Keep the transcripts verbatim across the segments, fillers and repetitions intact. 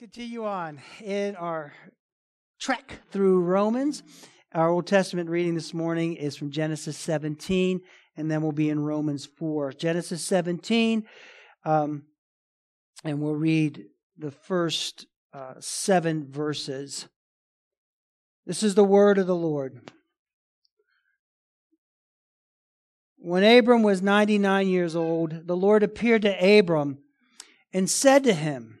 Let's continue on in our trek through Romans. Our Old Testament reading this morning is from Genesis seventeen, and then we'll be in Romans four. Genesis seventeen, um, and we'll read the first uh, seven verses. This is the word of the Lord. When Abram was ninety-nine years old, the Lord appeared to Abram and said to him,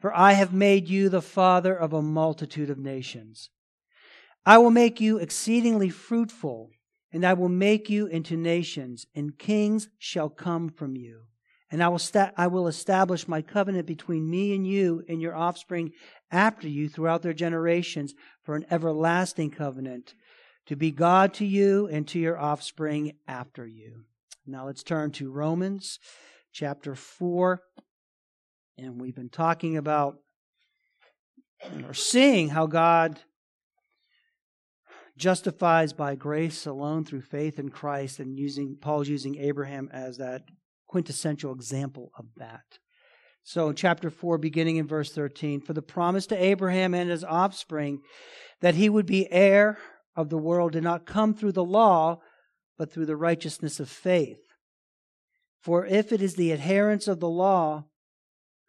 for I have made you the father of a multitude of nations. I will make you exceedingly fruitful, and I will make you into nations, and kings shall come from you. And I will sta- I will establish my covenant between me and you and your offspring after you throughout their generations for an everlasting covenant, to be God to you and to your offspring after you." Now let's turn to Romans chapter four. And we've been talking about or seeing how God justifies by grace alone through faith in Christ, and using Paul's using Abraham as that quintessential example of that. So in chapter four, beginning in verse thirteen, "For the promise to Abraham and his offspring that he would be heir of the world did not come through the law, but through the righteousness of faith. For if it is the adherents of the law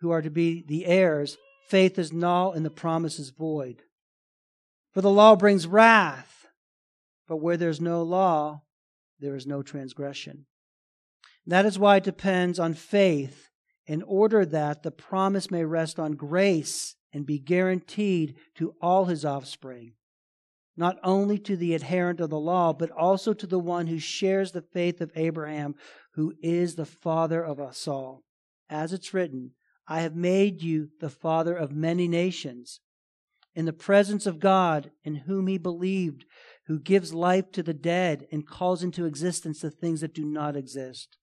who are to be the heirs, faith is null and the promise is void. For the law brings wrath, but where there's no law, there is no transgression. That is why it depends on faith, in order that the promise may rest on grace and be guaranteed to all his offspring, not only to the adherent of the law, but also to the one who shares the faith of Abraham, who is the father of us all. As it's written, I have made you the father of many nations, in the presence of God, in whom he believed, who gives life to the dead and calls into existence the things that do not exist.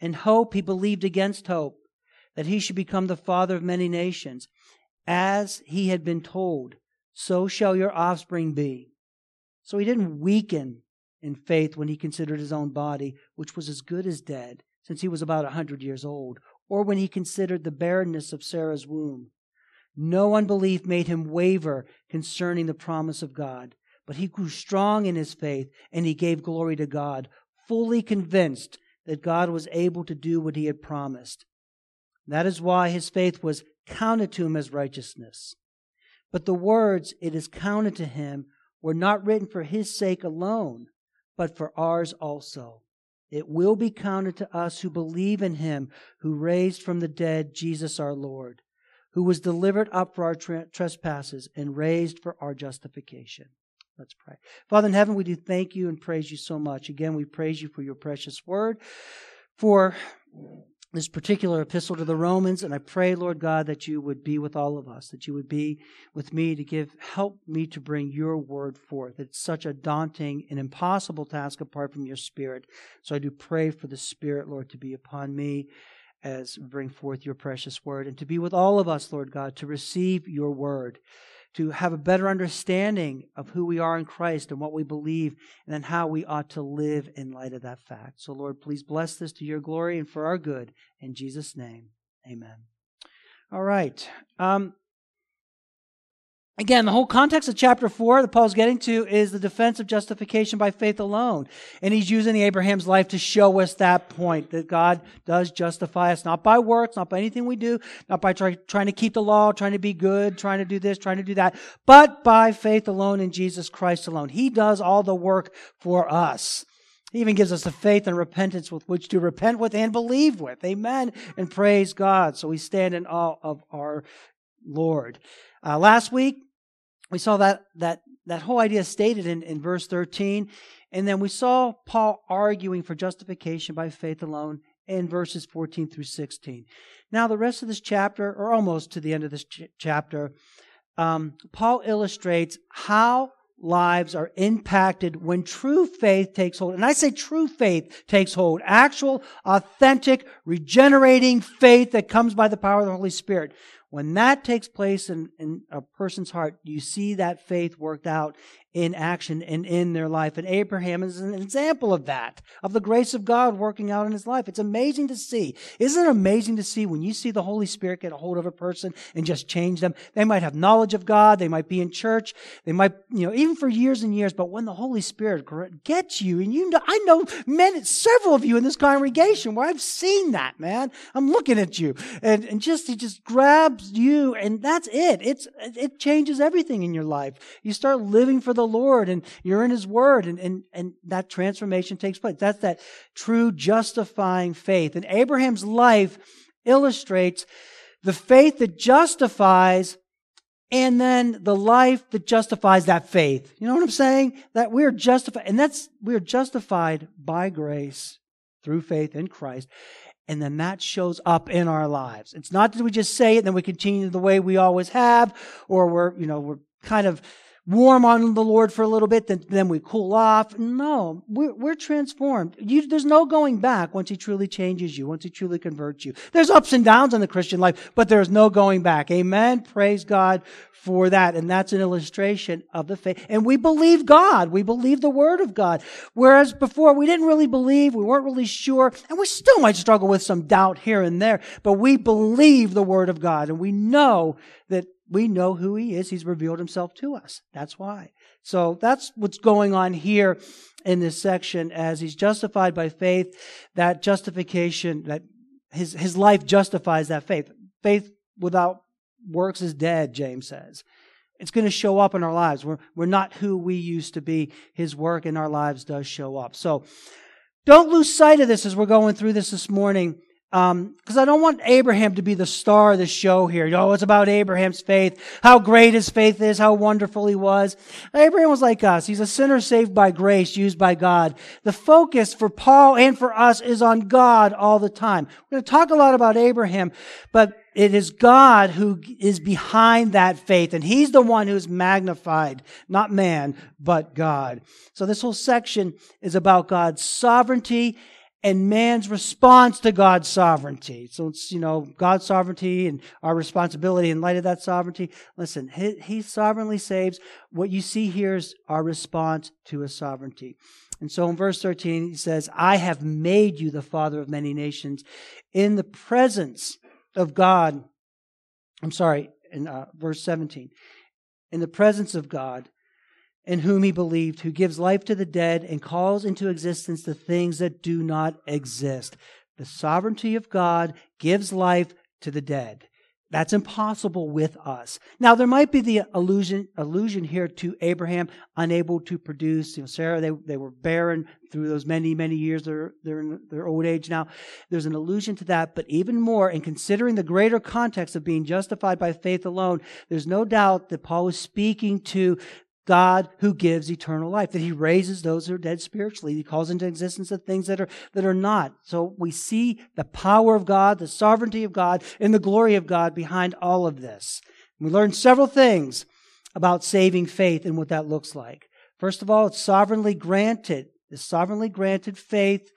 In hope he believed against hope, that he should become the father of many nations, as he had been told, so shall your offspring be." So he didn't weaken in faith when he considered his own body, which was as good as dead, since he was about a hundred years old, or when he considered the barrenness of Sarah's womb. No unbelief made him waver concerning the promise of God, but he grew strong in his faith, and he gave glory to God, fully convinced that God was able to do what he had promised. That is why his faith was counted to him as righteousness. But the words, "it is counted to him," were not written for his sake alone, but for ours also. It will be counted to us who believe in him who raised from the dead Jesus our Lord, who was delivered up for our trespasses and raised for our justification. Let's pray. Father in heaven, we do thank you and praise you so much. Again, we praise you for your precious word, for this particular epistle to the Romans, and I pray, Lord God, that you would be with all of us, that you would be with me to give, help me to bring your word forth. It's such a daunting and impossible task apart from your Spirit. So I do pray for the Spirit, Lord, to be upon me as we bring forth your precious word, and to be with all of us, Lord God, to receive your word, to have a better understanding of who we are in Christ and what we believe, and then how we ought to live in light of that fact. So, Lord, please bless this to your glory and for our good. In Jesus' name, amen. All right. Um, again, the whole context of chapter four that Paul's getting to is the defense of justification by faith alone. And he's using Abraham's life to show us that point, that God does justify us, not by works, not by anything we do, not by try, trying to keep the law, trying to be good, trying to do this, trying to do that, but by faith alone in Jesus Christ alone. He does all the work for us. He even gives us the faith and repentance with which to repent with and believe with. Amen. And praise God. So we stand in awe of our Lord. Uh, last week, we saw that that that whole idea stated in, in verse thirteen, and then we saw Paul arguing for justification by faith alone in verses fourteen through sixteen. Now, the rest of this chapter, or almost to the end of this ch- chapter, um, Paul illustrates how lives are impacted when true faith takes hold. And I say true faith takes hold. Actual, authentic, regenerating faith that comes by the power of the Holy Spirit. When that takes place in, in a person's heart, you see that faith worked out in action and in their life. And Abraham is an example of that, of the grace of God working out in his life. It's amazing to see. Isn't it amazing to see when you see the Holy Spirit get a hold of a person and just change them? They might have knowledge of God. They might be in church. They might, you know, even for years and years. But when the Holy Spirit gets you, and you know, I know men, several of you in this congregation where I've seen that, man. I'm looking at you. And, and just, he just grabs you, and that's it. It's, it changes everything in your life. You start living for the Lord, and you're in His Word, and, and, and that transformation takes place. That's that true justifying faith. And Abraham's life illustrates the faith that justifies, and then the life that justifies that faith. You know what I'm saying? That we're justified, and that's, we're justified by grace through faith in Christ. And then that shows up in our lives. It's not that we just say it and then we continue the way we always have, or we're, you know, we're kind of warm on the Lord for a little bit, then, then we cool off. No, we're, we're transformed. You, there's no going back once He truly changes you, once He truly converts you. There's ups and downs in the Christian life, but there's no going back. Amen? Praise God for that. And that's an illustration of the faith. And we believe God. We believe the Word of God. Whereas before, we didn't really believe, we weren't really sure, and we still might struggle with some doubt here and there, but we believe the Word of God, and we know that we know who He is. He's revealed Himself to us. That's why. So that's what's going on here in this section. As he's justified by faith, that justification, that his, his life justifies that faith. Faith without works is dead, James says. It's going to show up in our lives. We're, we're not who we used to be. His work in our lives does show up. So don't lose sight of this as we're going through this this morning. Because um, I don't want Abraham to be the star of the show here. Oh, it's about Abraham's faith, how great his faith is, how wonderful he was. Abraham was like us. He's a sinner saved by grace, used by God. The focus for Paul and for us is on God all the time. We're going to talk a lot about Abraham, but it is God who is behind that faith, and He's the one who's magnified, not man, but God. So this whole section is about God's sovereignty and man's response to God's sovereignty. So it's, you know, God's sovereignty and our responsibility in light of that sovereignty. Listen, He, he sovereignly saves. What you see here is our response to His sovereignty. And so in verse thirteen, He says, I have made you the father of many nations in the presence of God. I'm sorry, in uh, verse seventeen. In the presence of God, in whom He believed, who gives life to the dead and calls into existence the things that do not exist. The sovereignty of God gives life to the dead. That's impossible with us. Now, there might be the allusion, allusion here to Abraham, unable to produce. You know, Sarah, they, they were barren through those many, many years. They're, they're in their old age now. There's an allusion to that, but even more, in considering the greater context of being justified by faith alone, there's no doubt that Paul is speaking to God who gives eternal life, that He raises those who are dead spiritually. He calls into existence the things that are that are not. So we see the power of God, the sovereignty of God, and the glory of God behind all of this. We learn several things about saving faith and what that looks like. First of all, it's sovereignly granted. The sovereignly granted faith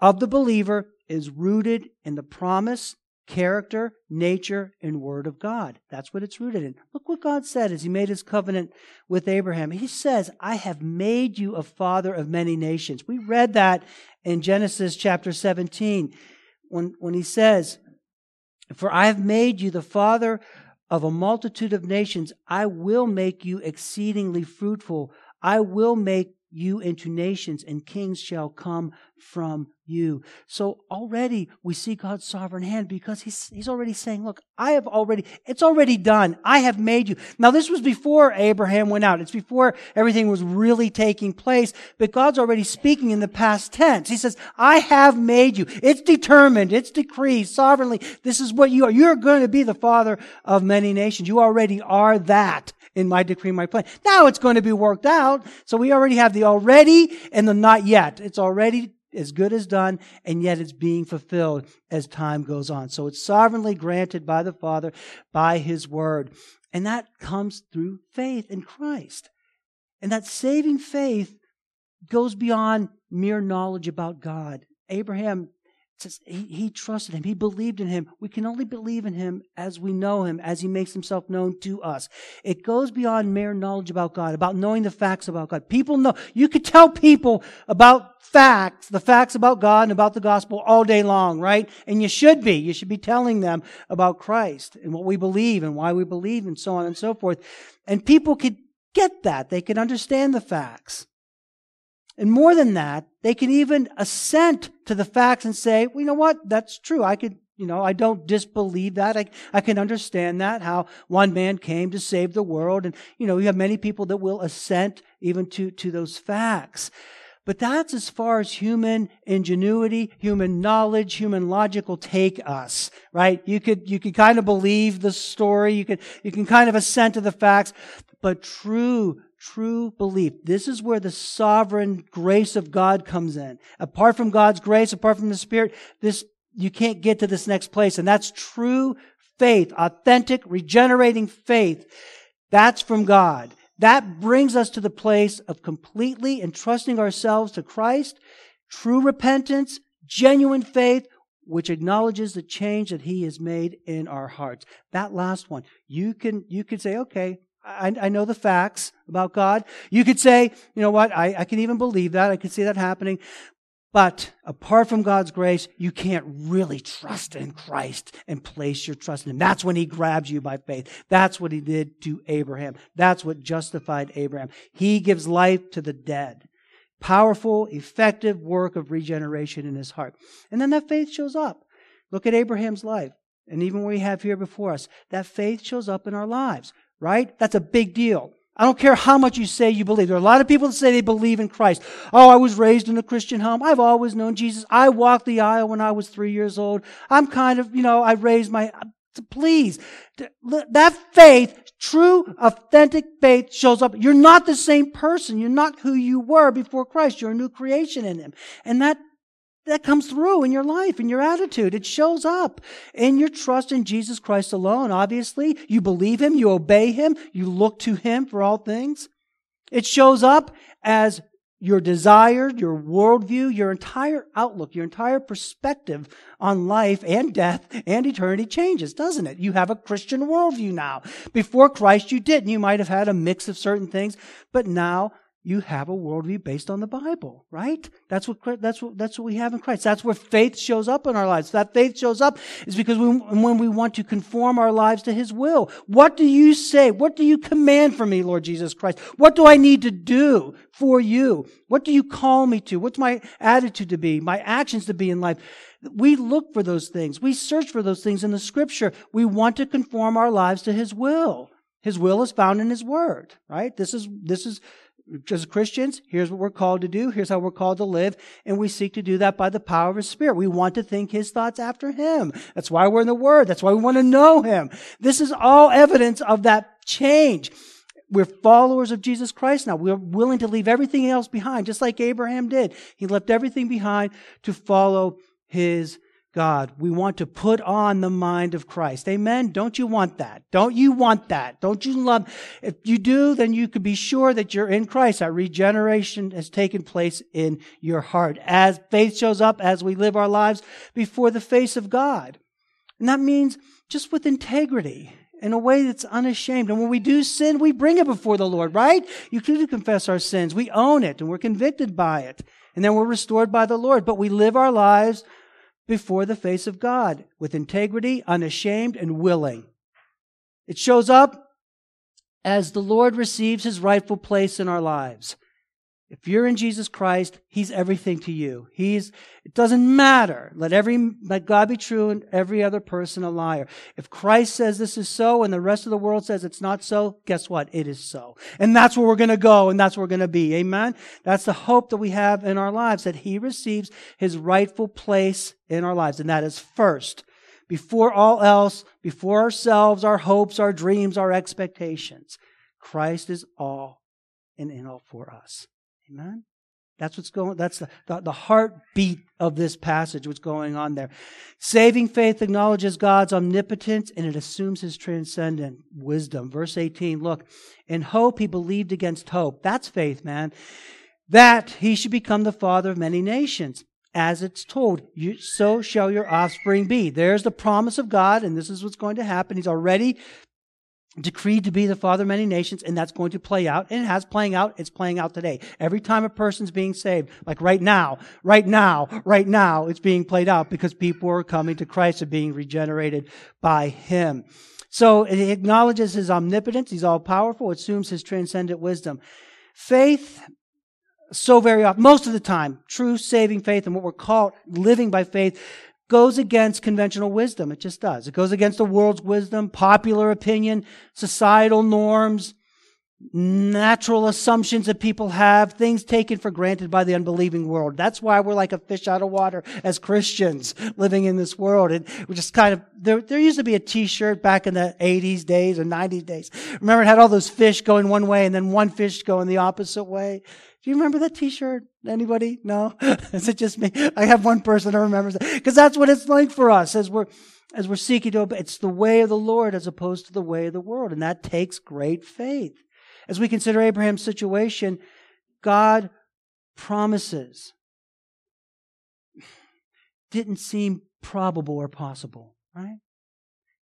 of the believer is rooted in the promise, character, nature, and Word of God. That's what it's rooted in. Look what God said as He made His covenant with Abraham. He says, I have made you a father of many nations. We read that in Genesis chapter seventeen when, when He says, for I have made you the father of a multitude of nations. I will make you exceedingly fruitful. I will make you into nations, and kings shall come from you. So already we see God's sovereign hand, because he's, he's already saying, look, I have already, it's already done. I have made you. Now, this was before Abraham went out. It's before everything was really taking place, but God's already speaking in the past tense. He says, I have made you. It's determined. It's decreed sovereignly. This is what you are. You're going to be the father of many nations. You already are that in my decree, my plan. Now it's going to be worked out. So we already have the already and the not yet. It's already as good as done, and yet it's being fulfilled as time goes on. So it's sovereignly granted by the Father, by His Word. And that comes through faith in Christ. And that saving faith goes beyond mere knowledge about God. Abraham, says he, he trusted him. He believed in him. We can only believe in him as we know him, as he makes himself known to us. It goes beyond mere knowledge about God, about knowing the facts about God. People know. You could tell people about facts, the facts about God and about the gospel all day long, right? And you should be. You should be telling them about Christ and what we believe and why we believe and so on and so forth. And people could get that. They could understand the facts. And more than that, they can even assent to the facts and say, well, you know what, that's true. I could, you know, I don't disbelieve that. I, I can understand that, how one man came to save the world. And, you know, you have many people that will assent even to, to those facts. But that's as far as human ingenuity, human knowledge, human logic will take us, right? You could, you could kind of believe the story. You could, you can kind of assent to the facts, but true True belief. This is where the sovereign grace of God comes in. Apart from God's grace, apart from the Spirit, this you can't get to this next place. And that's true faith, authentic, regenerating faith. That's from God. That brings us to the place of completely entrusting ourselves to Christ, true repentance, genuine faith, which acknowledges the change that He has made in our hearts. That last one, you can you can say, okay, I, I know the facts about God. You could say, you know what, I, I can even believe that. I can see that happening. But apart from God's grace, you can't really trust in Christ and place your trust in Him. That's when He grabs you by faith. That's what He did to Abraham. That's what justified Abraham. He gives life to the dead. Powerful, effective work of regeneration in his heart. And then that faith shows up. Look at Abraham's life. And even what we have here before us, that faith shows up in our lives. Right? That's a big deal. I don't care how much you say you believe. There are a lot of people that say they believe in Christ. Oh, I was raised in a Christian home. I've always known Jesus. I walked the aisle when I was three years old. I'm kind of, you know, I raised my... Please, that faith, true, authentic faith shows up. You're not the same person. You're not who you were before Christ. You're a new creation in Him. And that That comes through in your life, in your attitude. It shows up in your trust in Jesus Christ alone, obviously. You believe Him, you obey Him, you look to Him for all things. It shows up as your desire, your worldview, your entire outlook, your entire perspective on life and death and eternity changes, doesn't it? You have a Christian worldview now. Before Christ, you didn't. You might have had a mix of certain things, but now you have a worldview based on the Bible, right? That's what that's what that's what we have in Christ. That's where faith shows up in our lives. That faith shows up is because we, when we want to conform our lives to His will. What do you say? What do you command from me, Lord Jesus Christ? What do I need to do for you? What do you call me to? What's my attitude to be? My actions to be in life? We look for those things. We search for those things in the Scripture. We want to conform our lives to His will. His will is found in His Word, right? This is this is. As Christians, here's what we're called to do. Here's how we're called to live. And we seek to do that by the power of His Spirit. We want to think His thoughts after Him. That's why we're in the Word. That's why we want to know Him. This is all evidence of that change. We're followers of Jesus Christ now. We're willing to leave everything else behind, just like Abraham did. He left everything behind to follow his God. We want to put on the mind of Christ. Amen? Don't you want that? Don't you want that? Don't you love? If you do, then you could be sure that you're in Christ. That regeneration has taken place in your heart. As faith shows up, as we live our lives before the face of God. And that means just with integrity, in a way that's unashamed. And when we do sin, we bring it before the Lord, right? You do confess our sins. We own it, and we're convicted by it. And then we're restored by the Lord. But we live our lives before the face of God, with integrity, unashamed, and willing. It shows up as the Lord receives His rightful place in our lives. If you're in Jesus Christ, He's everything to you. He's, it doesn't matter. Let every, let God be true and every other person a liar. If Christ says this is so and the rest of the world says it's not so, guess what? It is so. And that's where we're going to go and that's where we're going to be. Amen? That's the hope that we have in our lives, that He receives His rightful place in our lives. And that is first, before all else, before ourselves, our hopes, our dreams, our expectations. Christ is all and in all for us. Amen? That's what's going, that's the, the, the heartbeat of this passage, what's going on there. Saving faith acknowledges God's omnipotence and it assumes his transcendent wisdom. Verse eighteen, look, in hope he believed against hope. That's faith, man. That he should become the father of many nations. As it's told, you, so shall your offspring be. There's the promise of God, and this is what's going to happen. He's already decreed to be the father of many nations, and that's going to play out, and it has playing out. It's playing out today. Every time a person's being saved, like right now, right now, right now, it's being played out because people are coming to Christ and being regenerated by him. So it acknowledges his omnipotence. He's all-powerful. It assumes his transcendent wisdom. Faith, so very often, most of the time, true saving faith and what we're called living by faith goes against conventional wisdom. It just does. It goes against the world's wisdom, popular opinion, societal norms, natural assumptions that people have, things taken for granted by the unbelieving world. That's why we're like a fish out of water as Christians living in this world. And we just kind of, there, there used to be a t-shirt back in the eighties days or nineties days. Remember, it had all those fish going one way and then one fish going the opposite way. Do you remember that t-shirt? Anybody? No? Is it just me? I have one person who remembers it. Because that's what it's like for us as we're, as we're seeking to obey. It's the way of the Lord as opposed to the way of the world. And that takes great faith. As we consider Abraham's situation, God promises didn't seem probable or possible, right?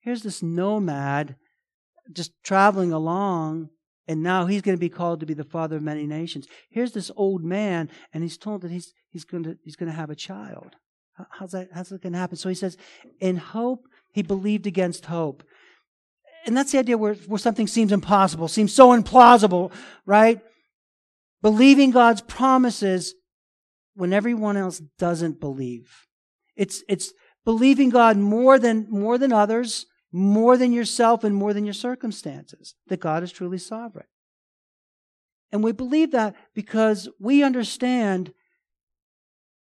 Here's this nomad just traveling along, and now he's going to be called to be the father of many nations. Here's this old man, and he's told that he's he's going to he's going to have a child. How's that? How's that going to happen? So he says, in hope, he believed against hope. And that's the idea where, where something seems impossible, seems so implausible, right? Believing God's promises when everyone else doesn't believe. It's it's believing God more than more than others, more than yourself, and more than your circumstances, that God is truly sovereign. And we believe that because we understand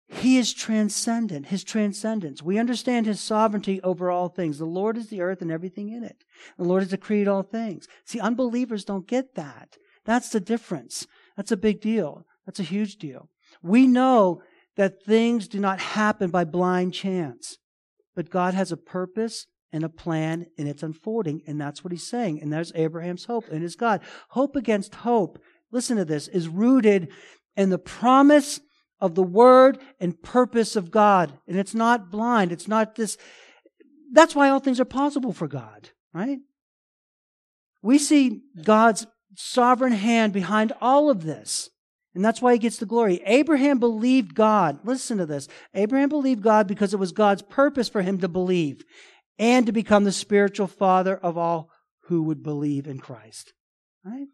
he is transcendent, his transcendence. We understand his sovereignty over all things. The Lord is the earth and everything in it. The Lord has decreed all things. See, unbelievers don't get that. That's the difference. That's a big deal. That's a huge deal. We know that things do not happen by blind chance, but God has a purpose and a plan, and it's unfolding, and that's what he's saying. And there's Abraham's hope in his God. Hope against hope, listen to this, is rooted in the promise of the word and purpose of God. And it's not blind. It's not this. That's why all things are possible for God, right? We see God's sovereign hand behind all of this. And that's why he gets the glory. Abraham believed God. Listen to this. Abraham believed God because it was God's purpose for him to believe and to become the spiritual father of all who would believe in Christ, right?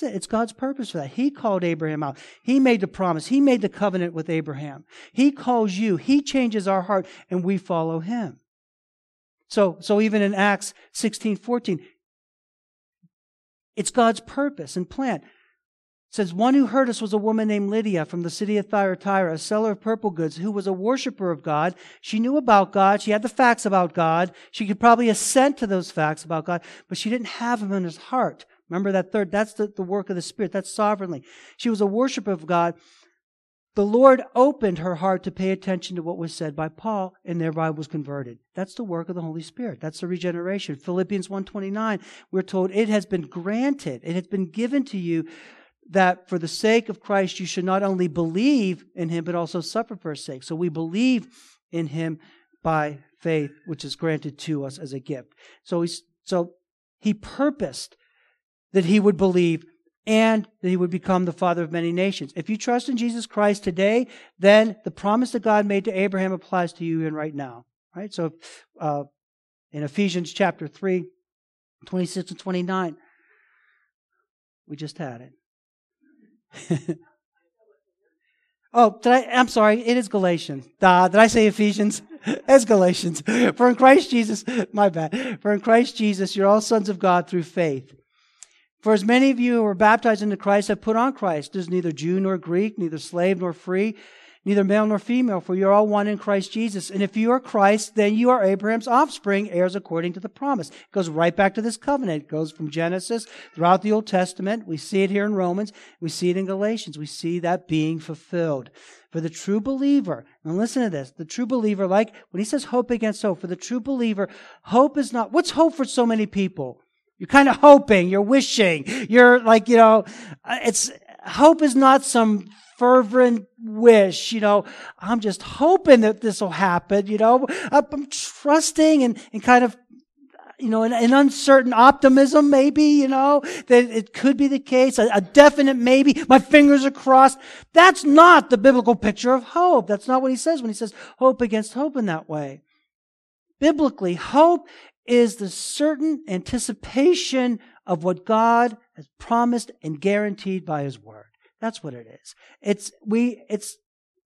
That's it. It's God's purpose for that. He called Abraham out. He made the promise. He made the covenant with Abraham. He calls you. He changes our heart, and we follow him. So, so even in Acts sixteen fourteen, it's God's purpose and plan. It says, one who heard us was a woman named Lydia from the city of Thyatira, a seller of purple goods, who was a worshiper of God. She knew about God. She had the facts about God. She could probably assent to those facts about God, but she didn't have them in her heart. Remember that third, that's the, the work of the Spirit. That's sovereignly. She was a worshiper of God. The Lord opened her heart to pay attention to what was said by Paul, and thereby was converted. That's the work of the Holy Spirit. That's the regeneration. Philippians one twenty-nine, we're told, it has been granted, it has been given to you that for the sake of Christ you should not only believe in him, but also suffer for his sake. So we believe in him by faith, which is granted to us as a gift. So he's, so he purposed that he would believe and that he would become the father of many nations. If you trust in Jesus Christ today, then the promise that God made to Abraham applies to you in right now. Right? So uh, in Ephesians chapter three, twenty-six and twenty-nine, we just had it. Oh, did I, I'm sorry, it is Galatians. Uh, did I say Ephesians? It's Galatians. For in Christ Jesus, my bad. For in Christ Jesus, you're all sons of God through faith. For as many of you who were baptized into Christ have put on Christ. There's neither Jew nor Greek, neither slave nor free, neither male nor female, for you are all one in Christ Jesus. And if you are Christ, then you are Abraham's offspring, heirs according to the promise. It goes right back to this covenant. It goes from Genesis throughout the Old Testament. We see it here in Romans. We see it in Galatians. We see that being fulfilled. For the true believer, and listen to this, the true believer, like when he says hope against hope, for the true believer, hope is not, what's hope for so many people? You're kind of hoping, you're wishing, you're like, you know, it's, hope is not some fervent wish, you know, I'm just hoping that this will happen, you know, I'm trusting and, and kind of, you know, an, an uncertain optimism maybe, you know, that it could be the case, a, a definite maybe, my fingers are crossed. That's not the biblical picture of hope. That's not what he says when he says hope against hope in that way. Biblically, hope is the certain anticipation of what God has promised and guaranteed by His Word. That's what it is. It's we. It's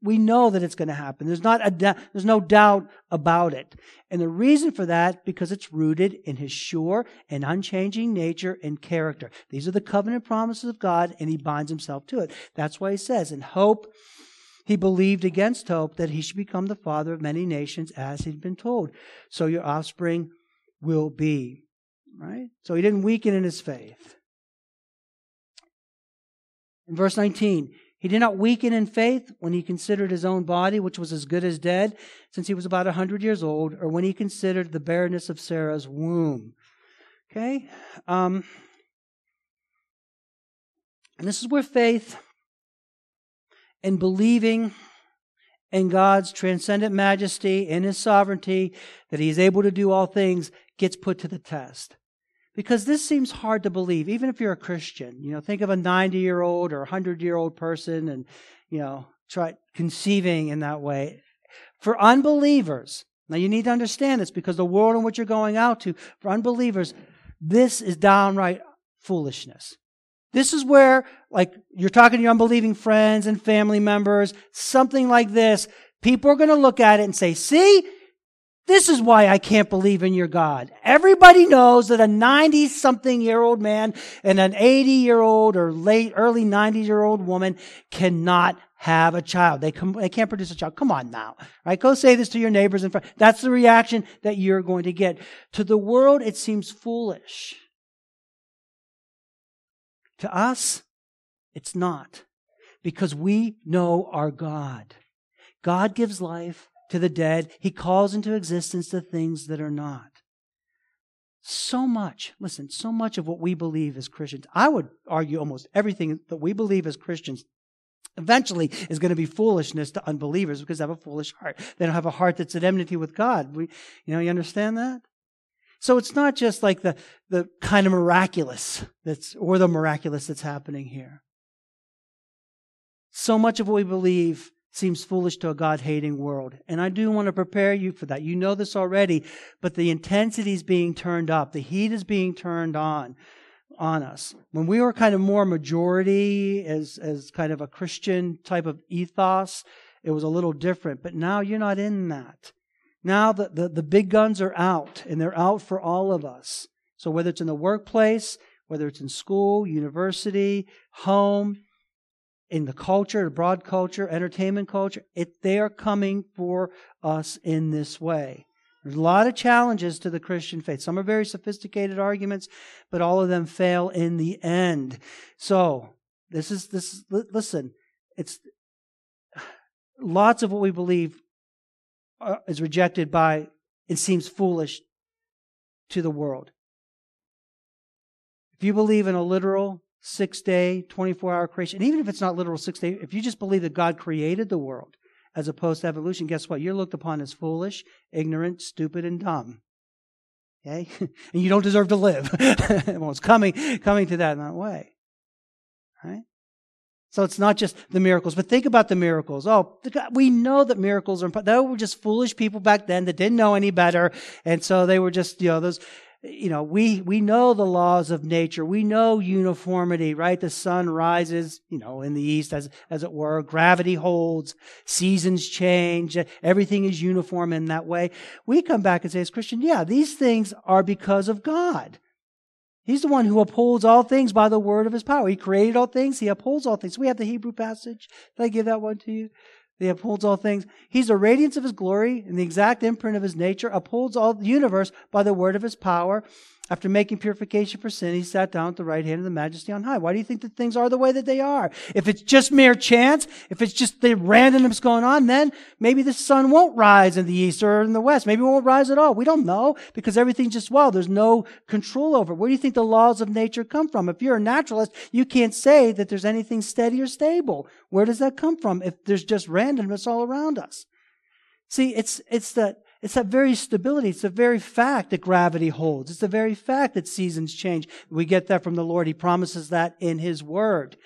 we know that it's going to happen. There's not a there's no doubt about it. And the reason for that, because it's rooted in His sure and unchanging nature and character. These are the covenant promises of God, and He binds Himself to it. That's why He says, "In hope, He believed against hope that He should become the father of many nations, as He'd been told. So your offspring will be." Right? So he didn't weaken in his faith. In verse nineteen, he did not weaken in faith when he considered his own body, which was as good as dead, since he was about a hundred years old, or when he considered the barrenness of Sarah's womb. Okay? Um, and this is where faith and believing in God's transcendent majesty and His sovereignty, that He is able to do all things, gets put to the test. Because this seems hard to believe, even if you're a Christian. You know, think of a ninety-year-old or a hundred-year-old person and, you know, try conceiving in that way. For unbelievers, now you need to understand this because the world in which you're going out to, for unbelievers, this is downright foolishness. This is where, like, you're talking to your unbelieving friends and family members, something like this, people are going to look at it and say, see, this is why I can't believe in your God. Everybody knows that a ninety-something-year-old man and an eighty-year-old or late, early ninety-year-old woman cannot have a child. They, com- they can't produce a child. Come on now. Right? Go say this to your neighbors and friends. That's the reaction that you're going to get. To the world, it seems foolish. To us, it's not, because we know our God. God gives life to the dead. He calls into existence the things that are not. So much, listen, so much of what we believe as Christians, I would argue almost everything that we believe as Christians eventually is going to be foolishness to unbelievers because they have a foolish heart. They don't have a heart that's at enmity with God. We, you know, you understand that? So it's not just like the, the kind of miraculous that's, or the miraculous that's happening here. So much of what we believe seems foolish to a God-hating world. And I do want to prepare you for that. You know this already, but the intensity is being turned up. The heat is being turned on, on us. When we were kind of more majority as, as kind of a Christian type of ethos, it was a little different. But now you're not in that. Now the, the, the big guns are out, and they're out for all of us. So whether it's in the workplace, whether it's in school, university, home, in the culture, broad culture, entertainment culture, it, they are coming for us in this way. There's a lot of challenges to the Christian faith. Some are very sophisticated arguments, but all of them fail in the end. So this is, this. listen, it's lots of what we believe is rejected by, it seems foolish to the world. If you believe in a literal six-day, twenty-four-hour creation, even if it's not literal six-day, if you just believe that God created the world as opposed to evolution, guess what? You're looked upon as foolish, ignorant, stupid, and dumb. Okay? And you don't deserve to live. Well, it's coming, coming to that in that way. Right? So it's not just the miracles, but think about the miracles. Oh, we know that miracles are, they were just foolish people back then that didn't know any better. And so they were just, you know, those, you know, we, we know the laws of nature. We know uniformity, right? The sun rises, you know, in the east as, as it were. Gravity holds. Seasons change. Everything is uniform in that way. We come back and say as Christian, yeah, these things are because of God. He's the one who upholds all things by the word of His power. He created all things. He upholds all things. We have the Hebrew passage. Did I give that one to you? that upholds all things. He's the radiance of his glory and the exact imprint of his nature, upholds all the universe by the word of his power. After making purification for sin, he sat down at the right hand of the majesty on high. Why do you think that things are the way that they are? If it's just mere chance, if it's just the randomness going on, then maybe the sun won't rise in the east or in the west. Maybe it won't rise at all. We don't know, because everything's just wild. There's no control over it. Where do you think the laws of nature come from? If you're a naturalist, you can't say that there's anything steady or stable. Where does that come from if there's just randomness all around us? See, it's it's the... It's that very stability. It's the very fact that gravity holds. It's the very fact that seasons change. We get that from the Lord. He promises that in His Word.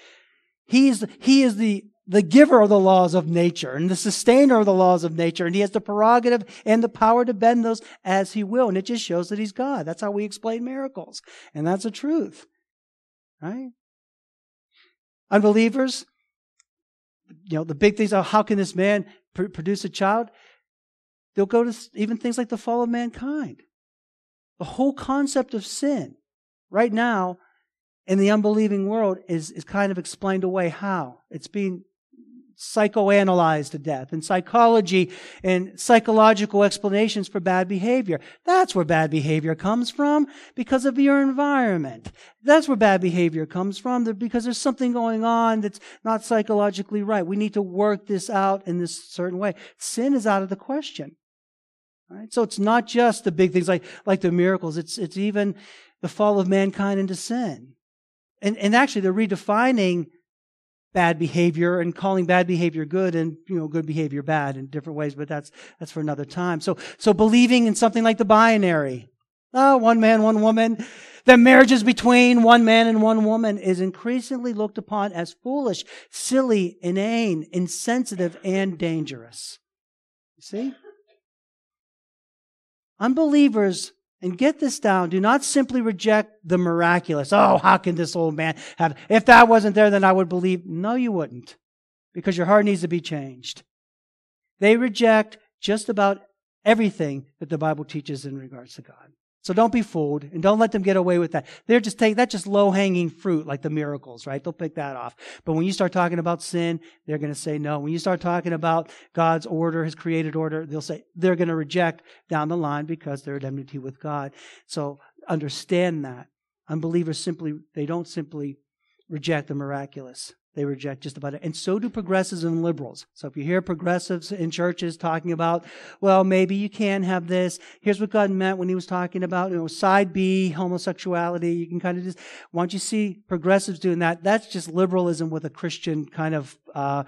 He is, he is the, the giver of the laws of nature and the sustainer of the laws of nature. And He has the prerogative and the power to bend those as He will. And it just shows that He's God. That's how we explain miracles. And that's the truth. Right? Unbelievers, you know, the big things are, how can this man pr- produce a child? They'll go to even things like the fall of mankind. The whole concept of sin right now in the unbelieving world is, is kind of explained away how. It's being psychoanalyzed to death, and psychology and psychological explanations for bad behavior. That's where bad behavior comes from, because of your environment. That's where bad behavior comes from, because there's something going on that's not psychologically right. We need to work this out in this certain way. Sin is out of the question. Right? So it's not just the big things like, like the miracles. It's, it's even the fall of mankind into sin. And, and actually they're redefining bad behavior and calling bad behavior good, and, you know, good behavior bad in different ways, but that's, that's for another time. So, so believing in something like the binary. Oh, one man, one woman. The marriages between one man and one woman is increasingly looked upon as foolish, silly, inane, insensitive, and dangerous. You see? Unbelievers, and get this down, do not simply reject the miraculous. Oh, how can this old man have, if that wasn't there, then I would believe. No, you wouldn't, because your heart needs to be changed. They reject just about everything that the Bible teaches in regards to God. So don't be fooled, and don't let them get away with that. They're just taking, that's just low-hanging fruit, like the miracles, right? They'll pick that off. But when you start talking about sin, they're going to say no. When you start talking about God's order, His created order, they'll say, they're going to reject down the line, because they're at enmity with God. So understand that. Unbelievers simply, they don't simply reject the miraculous. They reject just about it. And so do progressives and liberals. So if you hear progressives in churches talking about, well, maybe you can have this. Here's what God meant when He was talking about, you know, side B, homosexuality. You can kind of just, once you see progressives doing that, that's just liberalism with a Christian kind of uh,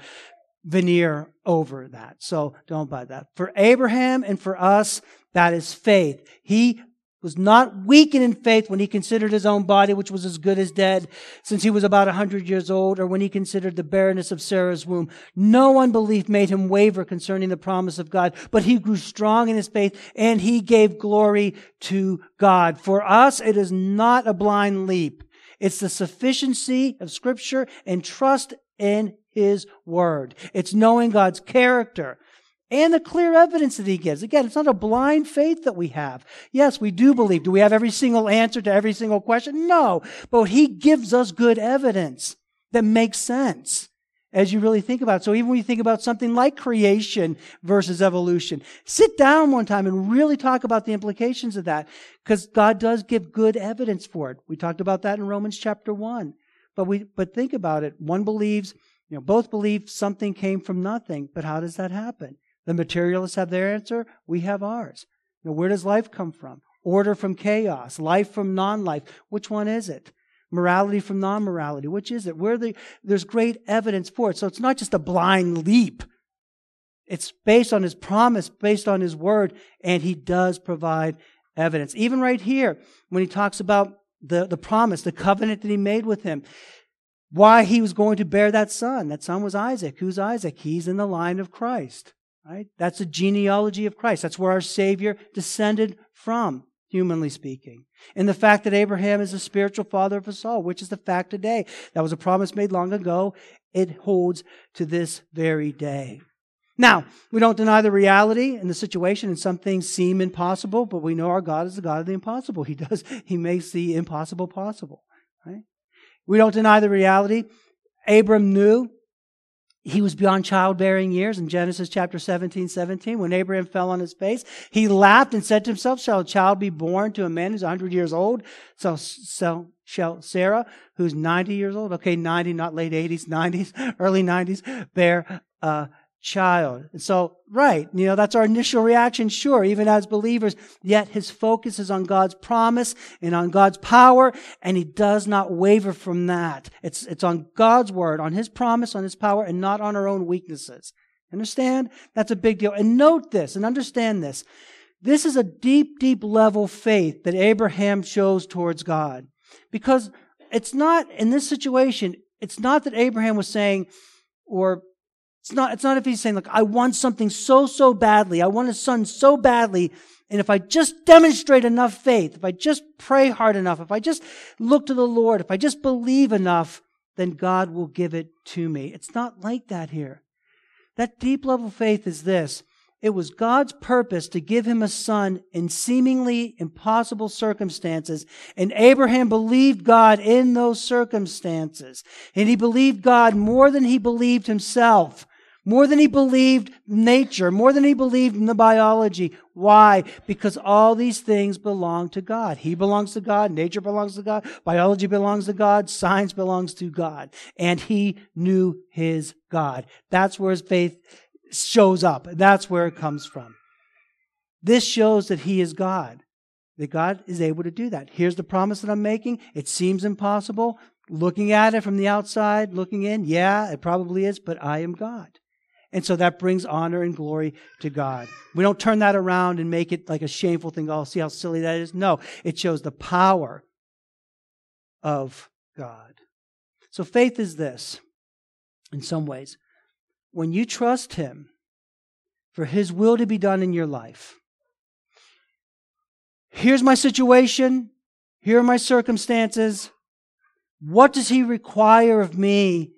veneer over that. So don't buy that. For Abraham and for us, that is faith. He was not weakened in faith when he considered his own body, which was as good as dead, since he was about a hundred years old, or when he considered the barrenness of Sarah's womb. No unbelief made him waver concerning the promise of God, but he grew strong in his faith, and he gave glory to God. For us, it is not a blind leap. It's the sufficiency of Scripture and trust in His Word. It's knowing God's character and the clear evidence that He gives. Again, it's not a blind faith that we have. Yes, we do believe. Do we have every single answer to every single question? No. But He gives us good evidence that makes sense as you really think about it. So even when you think about something like creation versus evolution, sit down one time and really talk about the implications of that, because God does give good evidence for it. We talked about that in Romans chapter one. But we but think about it. One believes, you know, both believe something came from nothing. But how does that happen? The materialists have their answer. We have ours. Now, where does life come from? Order from chaos. Life from non-life. Which one is it? Morality from non-morality. Which is it? Where the, there's great evidence for it. So it's not just a blind leap. It's based on His promise, based on His Word, and He does provide evidence. Even right here, when He talks about the, the promise, the covenant that He made with him, why He was going to bear that son. That son was Isaac. Who's Isaac? He's in the line of Christ. Right? That's the genealogy of Christ. That's where our Savior descended from, humanly speaking. And the fact that Abraham is the spiritual father of us all, which is the fact today. That was a promise made long ago. It holds to this very day. Now, we don't deny the reality and the situation, and some things seem impossible, but we know our God is the God of the impossible. He does. He makes the impossible possible. Right? We don't deny the reality. Abram knew He was beyond childbearing years. In Genesis chapter seventeen, seventeen, when Abraham fell on his face, he laughed and said to himself, shall a child be born to a man who's one hundred years old? So, so shall Sarah, who's ninety years old, okay, ninety, not late eighties, nineties, early nineties, bear a child. And so, right, you know, that's our initial reaction, sure, even as believers, yet his focus is on God's promise and on God's power, and he does not waver from that. It's, it's on God's word, on his promise, on his power, and not on our own weaknesses. Understand? That's a big deal. And note this and understand this. This is a deep, deep level faith that Abraham shows towards God, because it's not, in this situation, it's not that Abraham was saying, or It's not, it's not if he's saying, look, I want something so, so badly. I want a son so badly. And if I just demonstrate enough faith, if I just pray hard enough, if I just look to the Lord, if I just believe enough, then God will give it to me. It's not like that here. That deep level faith is this. It was God's purpose to give him a son in seemingly impossible circumstances, and Abraham believed God in those circumstances. And he believed God more than he believed himself. More than he believed nature, more than he believed in the biology. Why? Because all these things belong to God. He belongs to God, nature belongs to God, biology belongs to God, science belongs to God. And he knew his God. That's where his faith shows up. That's where it comes from. This shows that he is God, that God is able to do that. Here's the promise that I'm making. It seems impossible. Looking at it from the outside, looking in, yeah, it probably is, but I am God. And so that brings honor and glory to God. We don't turn that around and make it like a shameful thing. Oh, see how silly that is? No, it shows the power of God. So faith is this, in some ways. When you trust him for his will to be done in your life, here's my situation, here are my circumstances, what does he require of me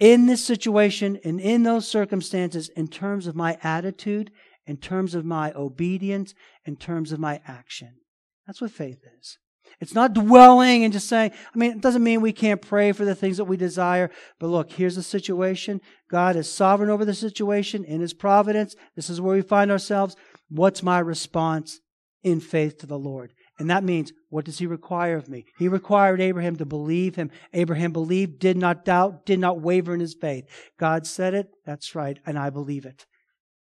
in this situation and in those circumstances, in terms of my attitude, in terms of my obedience, in terms of my action? That's what faith is. It's not dwelling and just saying, I mean, it doesn't mean we can't pray for the things that we desire, but look, here's the situation. God is sovereign over the situation in his providence. This is where we find ourselves. What's my response in faith to the Lord? And that means, what does he require of me? He required Abraham to believe him. Abraham believed, did not doubt, did not waver in his faith. God said it, that's right, and I believe it.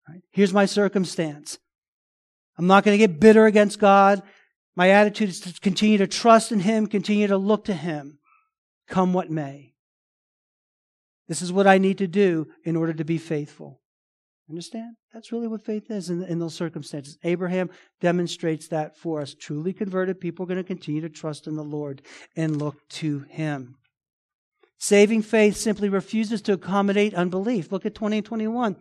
Right? Here's my circumstance. I'm not going to get bitter against God. My attitude is to continue to trust in him, continue to look to him, come what may. This is what I need to do in order to be faithful. Understand? That's really what faith is in, in those circumstances. Abraham demonstrates that for us. Truly converted people are going to continue to trust in the Lord and look to him. Saving faith simply refuses to accommodate unbelief. Look at twenty and twenty-one.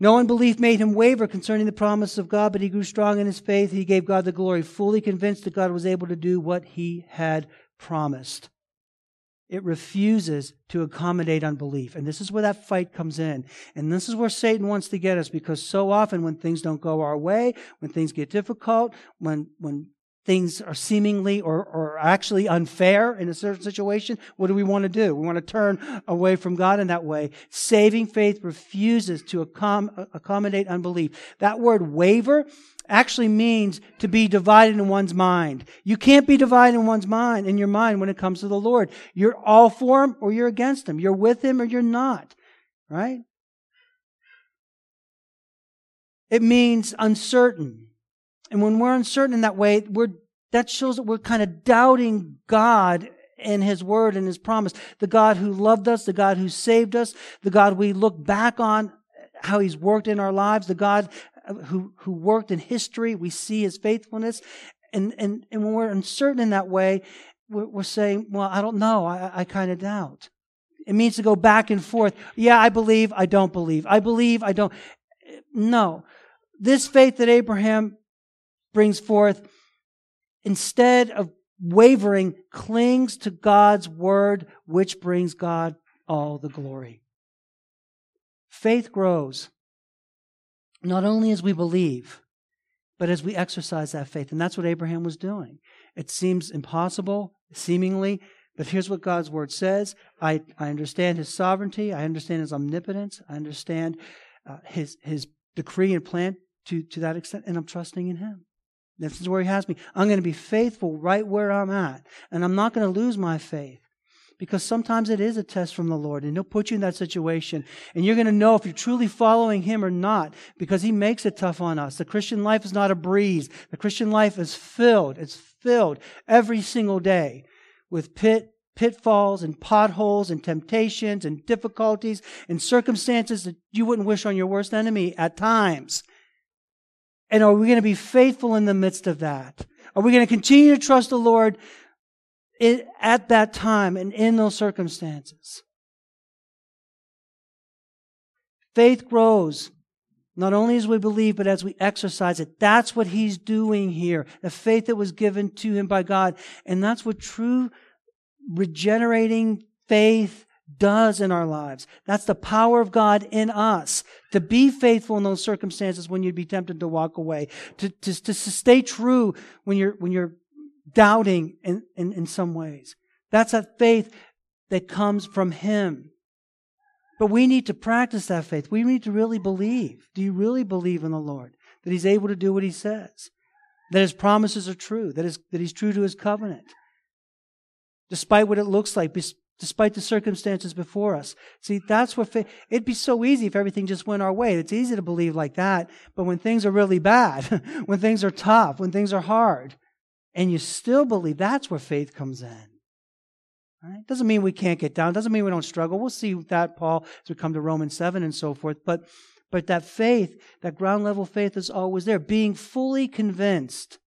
No unbelief made him waver concerning the promise of God, but he grew strong in his faith. He gave God the glory, fully convinced that God was able to do what he had promised. It refuses to accommodate unbelief. And this is where that fight comes in. And this is where Satan wants to get us, because so often when things don't go our way, when things get difficult, when when things are seemingly or, or actually unfair in a certain situation, what do we want to do? We want to turn away from God in that way. Saving faith refuses to accom- accommodate unbelief. That word waver actually means to be divided in one's mind. You can't be divided in one's mind, in your mind, when it comes to the Lord. You're all for him or you're against him. You're with him or you're not, right? It means uncertain. And when we're uncertain in that way, we're, that shows that we're kind of doubting God and his word and his promise. The God who loved us, the God who saved us, the God we look back on, how he's worked in our lives, the God who, who worked in history, we see his faithfulness. And, and, and when we're uncertain in that way, we're, we're saying, well, I don't know, I, I kind of doubt. It means to go back and forth. Yeah, I believe, I don't believe. I believe, I don't. No. This faith that Abraham brings forth, instead of wavering, clings to God's word, which brings God all the glory. Faith grows not only as we believe, but as we exercise that faith. And that's what Abraham was doing. It seems impossible, seemingly, But here's what God's word says. I, I understand his sovereignty. I understand his omnipotence. I understand uh, his his decree and plan to, to that extent, and I'm trusting in him. This is where he has me. I'm going to be faithful right where I'm at, and I'm not going to lose my faith, because sometimes it is a test from the Lord, and he'll put you in that situation, and you're going to know if you're truly following him or not, because he makes it tough on us. The Christian life is not a breeze. The Christian life is filled. It's filled every single day with pit, pitfalls and potholes and temptations and difficulties and circumstances that you wouldn't wish on your worst enemy at times. And are we going to be faithful in the midst of that? Are we going to continue to trust the Lord in, at that time and in those circumstances? Faith grows not only as we believe, but as we exercise it. That's what he's doing here. The faith that was given to him by God. And that's what true regenerating faith does in our lives. That's the power of God in us to be faithful in those circumstances when you'd be tempted to walk away, to, to, to stay true when you're, when you're doubting in, in, in some ways. That's that faith that comes from him. But we need to practice that faith. We need to really believe. Do you really believe in the Lord? That he's able to do what he says? That his promises are true? That, is, that he's true to his covenant? Despite what it looks like, despite the circumstances before us. See, that's what faith... It'd be so easy if everything just went our way. It's easy to believe like that. But when things are really bad, when things are tough, when things are hard, and you still believe, that's where faith comes in. Right? Doesn't mean we can't get down. Doesn't mean we don't struggle. We'll see that, Paul, as we come to Romans seven and so forth. But, but that faith, that ground level faith is always there. Being fully convinced.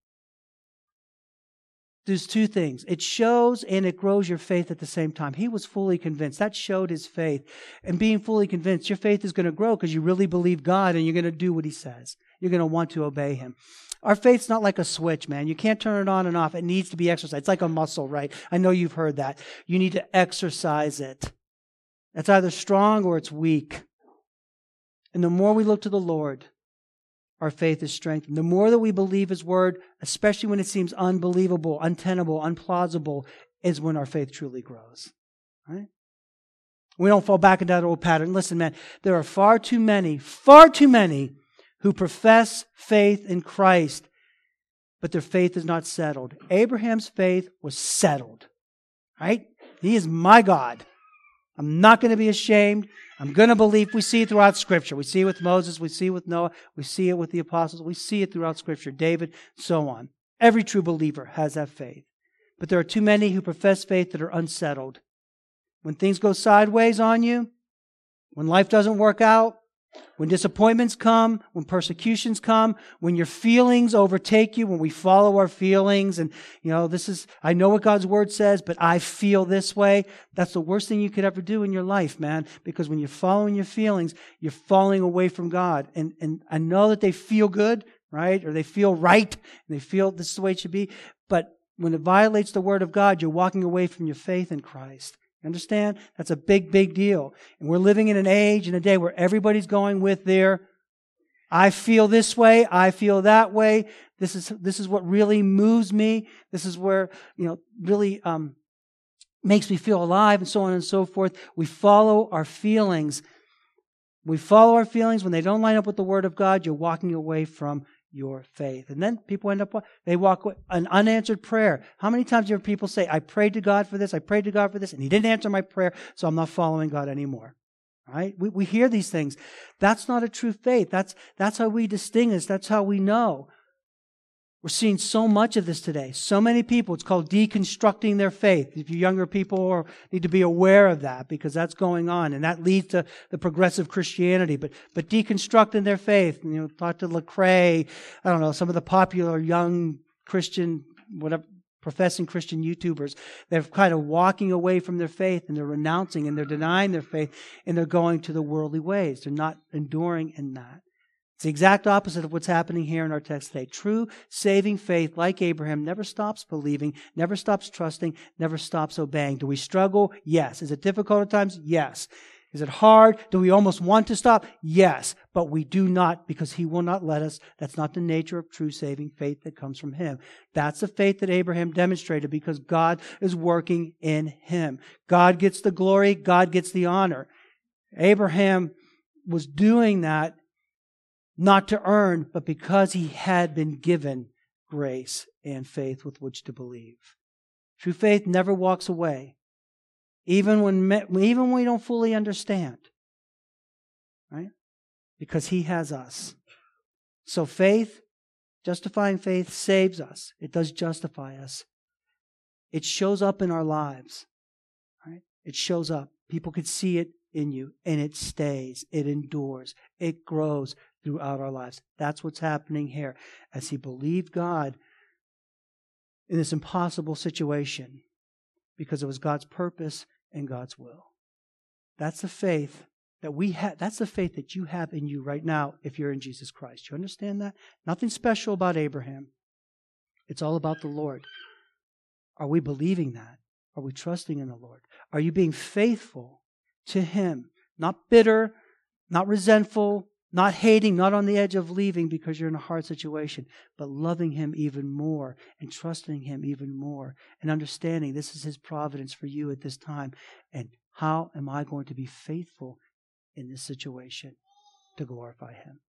There's two things. It shows and it grows your faith at the same time. He was fully convinced. That showed his faith. And being fully convinced, your faith is going to grow because you really believe God and you're going to do what he says. You're going to want to obey him. Our faith's not like a switch, man. You can't turn it on and off. It needs to be exercised. It's like a muscle, right? I know you've heard that. You need to exercise it. It's either strong or it's weak. And the more we look to the Lord, our faith is strengthened. The more that we believe his word, especially when it seems unbelievable, untenable, unplausible, is when our faith truly grows. Right? We don't fall back into that old pattern. Listen, man, there are far too many, far too many who profess faith in Christ, but their faith is not settled. Abraham's faith was settled. Right? He is my God. I'm not going to be ashamed. I'm going to believe. We see it throughout Scripture. We see it with Moses. We see it with Noah. We see it with the apostles. We see it throughout Scripture. David, so on. Every true believer has that faith. But there are too many who profess faith that are unsettled. When things go sideways on you, when life doesn't work out, when disappointments come, when persecutions come, when your feelings overtake you, when we follow our feelings and, you know, this is, I know what God's word says, but I feel this way. That's the worst thing you could ever do in your life, man, because when you're following your feelings, you're falling away from God. And, and I know that they feel good, right? Or they feel right, and they feel this is the way it should be. But when it violates the word of God, you're walking away from your faith in Christ. Understand? That's a big, big deal. And we're living in an age and a day where everybody's going with their, I feel this way, I feel that way. This is, this is what really moves me. This is where, you know, really um, makes me feel alive and so on and so forth. We follow our feelings. We follow our feelings. When they don't line up with the Word of God, you're walking away from your faith. And then people end up, they walk away, an unanswered prayer. How many times do you hear people say, I prayed to God for this, I prayed to God for this, and he didn't answer my prayer, so I'm not following God anymore. Right? We, we hear these things. That's not a true faith. That's, that's how we distinguish. That's how we know. We're seeing so much of this today. So many people, it's called deconstructing their faith. If you're younger people need to be aware of that because that's going on and that leads to the progressive Christianity. But, but deconstructing their faith, you know, talk to LeCrae, I don't know, some of the popular young Christian, whatever, professing Christian YouTubers, they're kind of walking away from their faith and they're renouncing and they're denying their faith and they're going to the worldly ways. They're not enduring in that. It's the exact opposite of what's happening here in our text today. True saving faith, like Abraham, never stops believing, never stops trusting, never stops obeying. Do we struggle? Yes. Is it difficult at times? Yes. Is it hard? Do we almost want to stop? Yes, but we do not, because He will not let us. That's not the nature of true saving faith that comes from Him. That's the faith that Abraham demonstrated, because God is working in him. God gets the glory. God gets the honor. Abraham was doing that not to earn, but because he had been given grace and faith with which to believe. True faith never walks away, even when even when we don't fully understand, right? Because He has us. So faith, justifying faith, saves us. It does justify us. It shows up in our lives, right? It shows up. People can see it in you, and it stays. It endures. It grows throughout our lives. That's what's happening here. As he believed God in this impossible situation, because it was God's purpose and God's will. That's the faith that we have. That's the faith that you have in you right now if you're in Jesus Christ. You understand that? Nothing special about Abraham. It's all about the Lord. Are we believing that? Are we trusting in the Lord? Are you being faithful to Him? Not bitter, not resentful, not hating, not on the edge of leaving because you're in a hard situation, but loving Him even more and trusting Him even more and understanding this is His providence for you at this time. And how am I going to be faithful in this situation to glorify Him?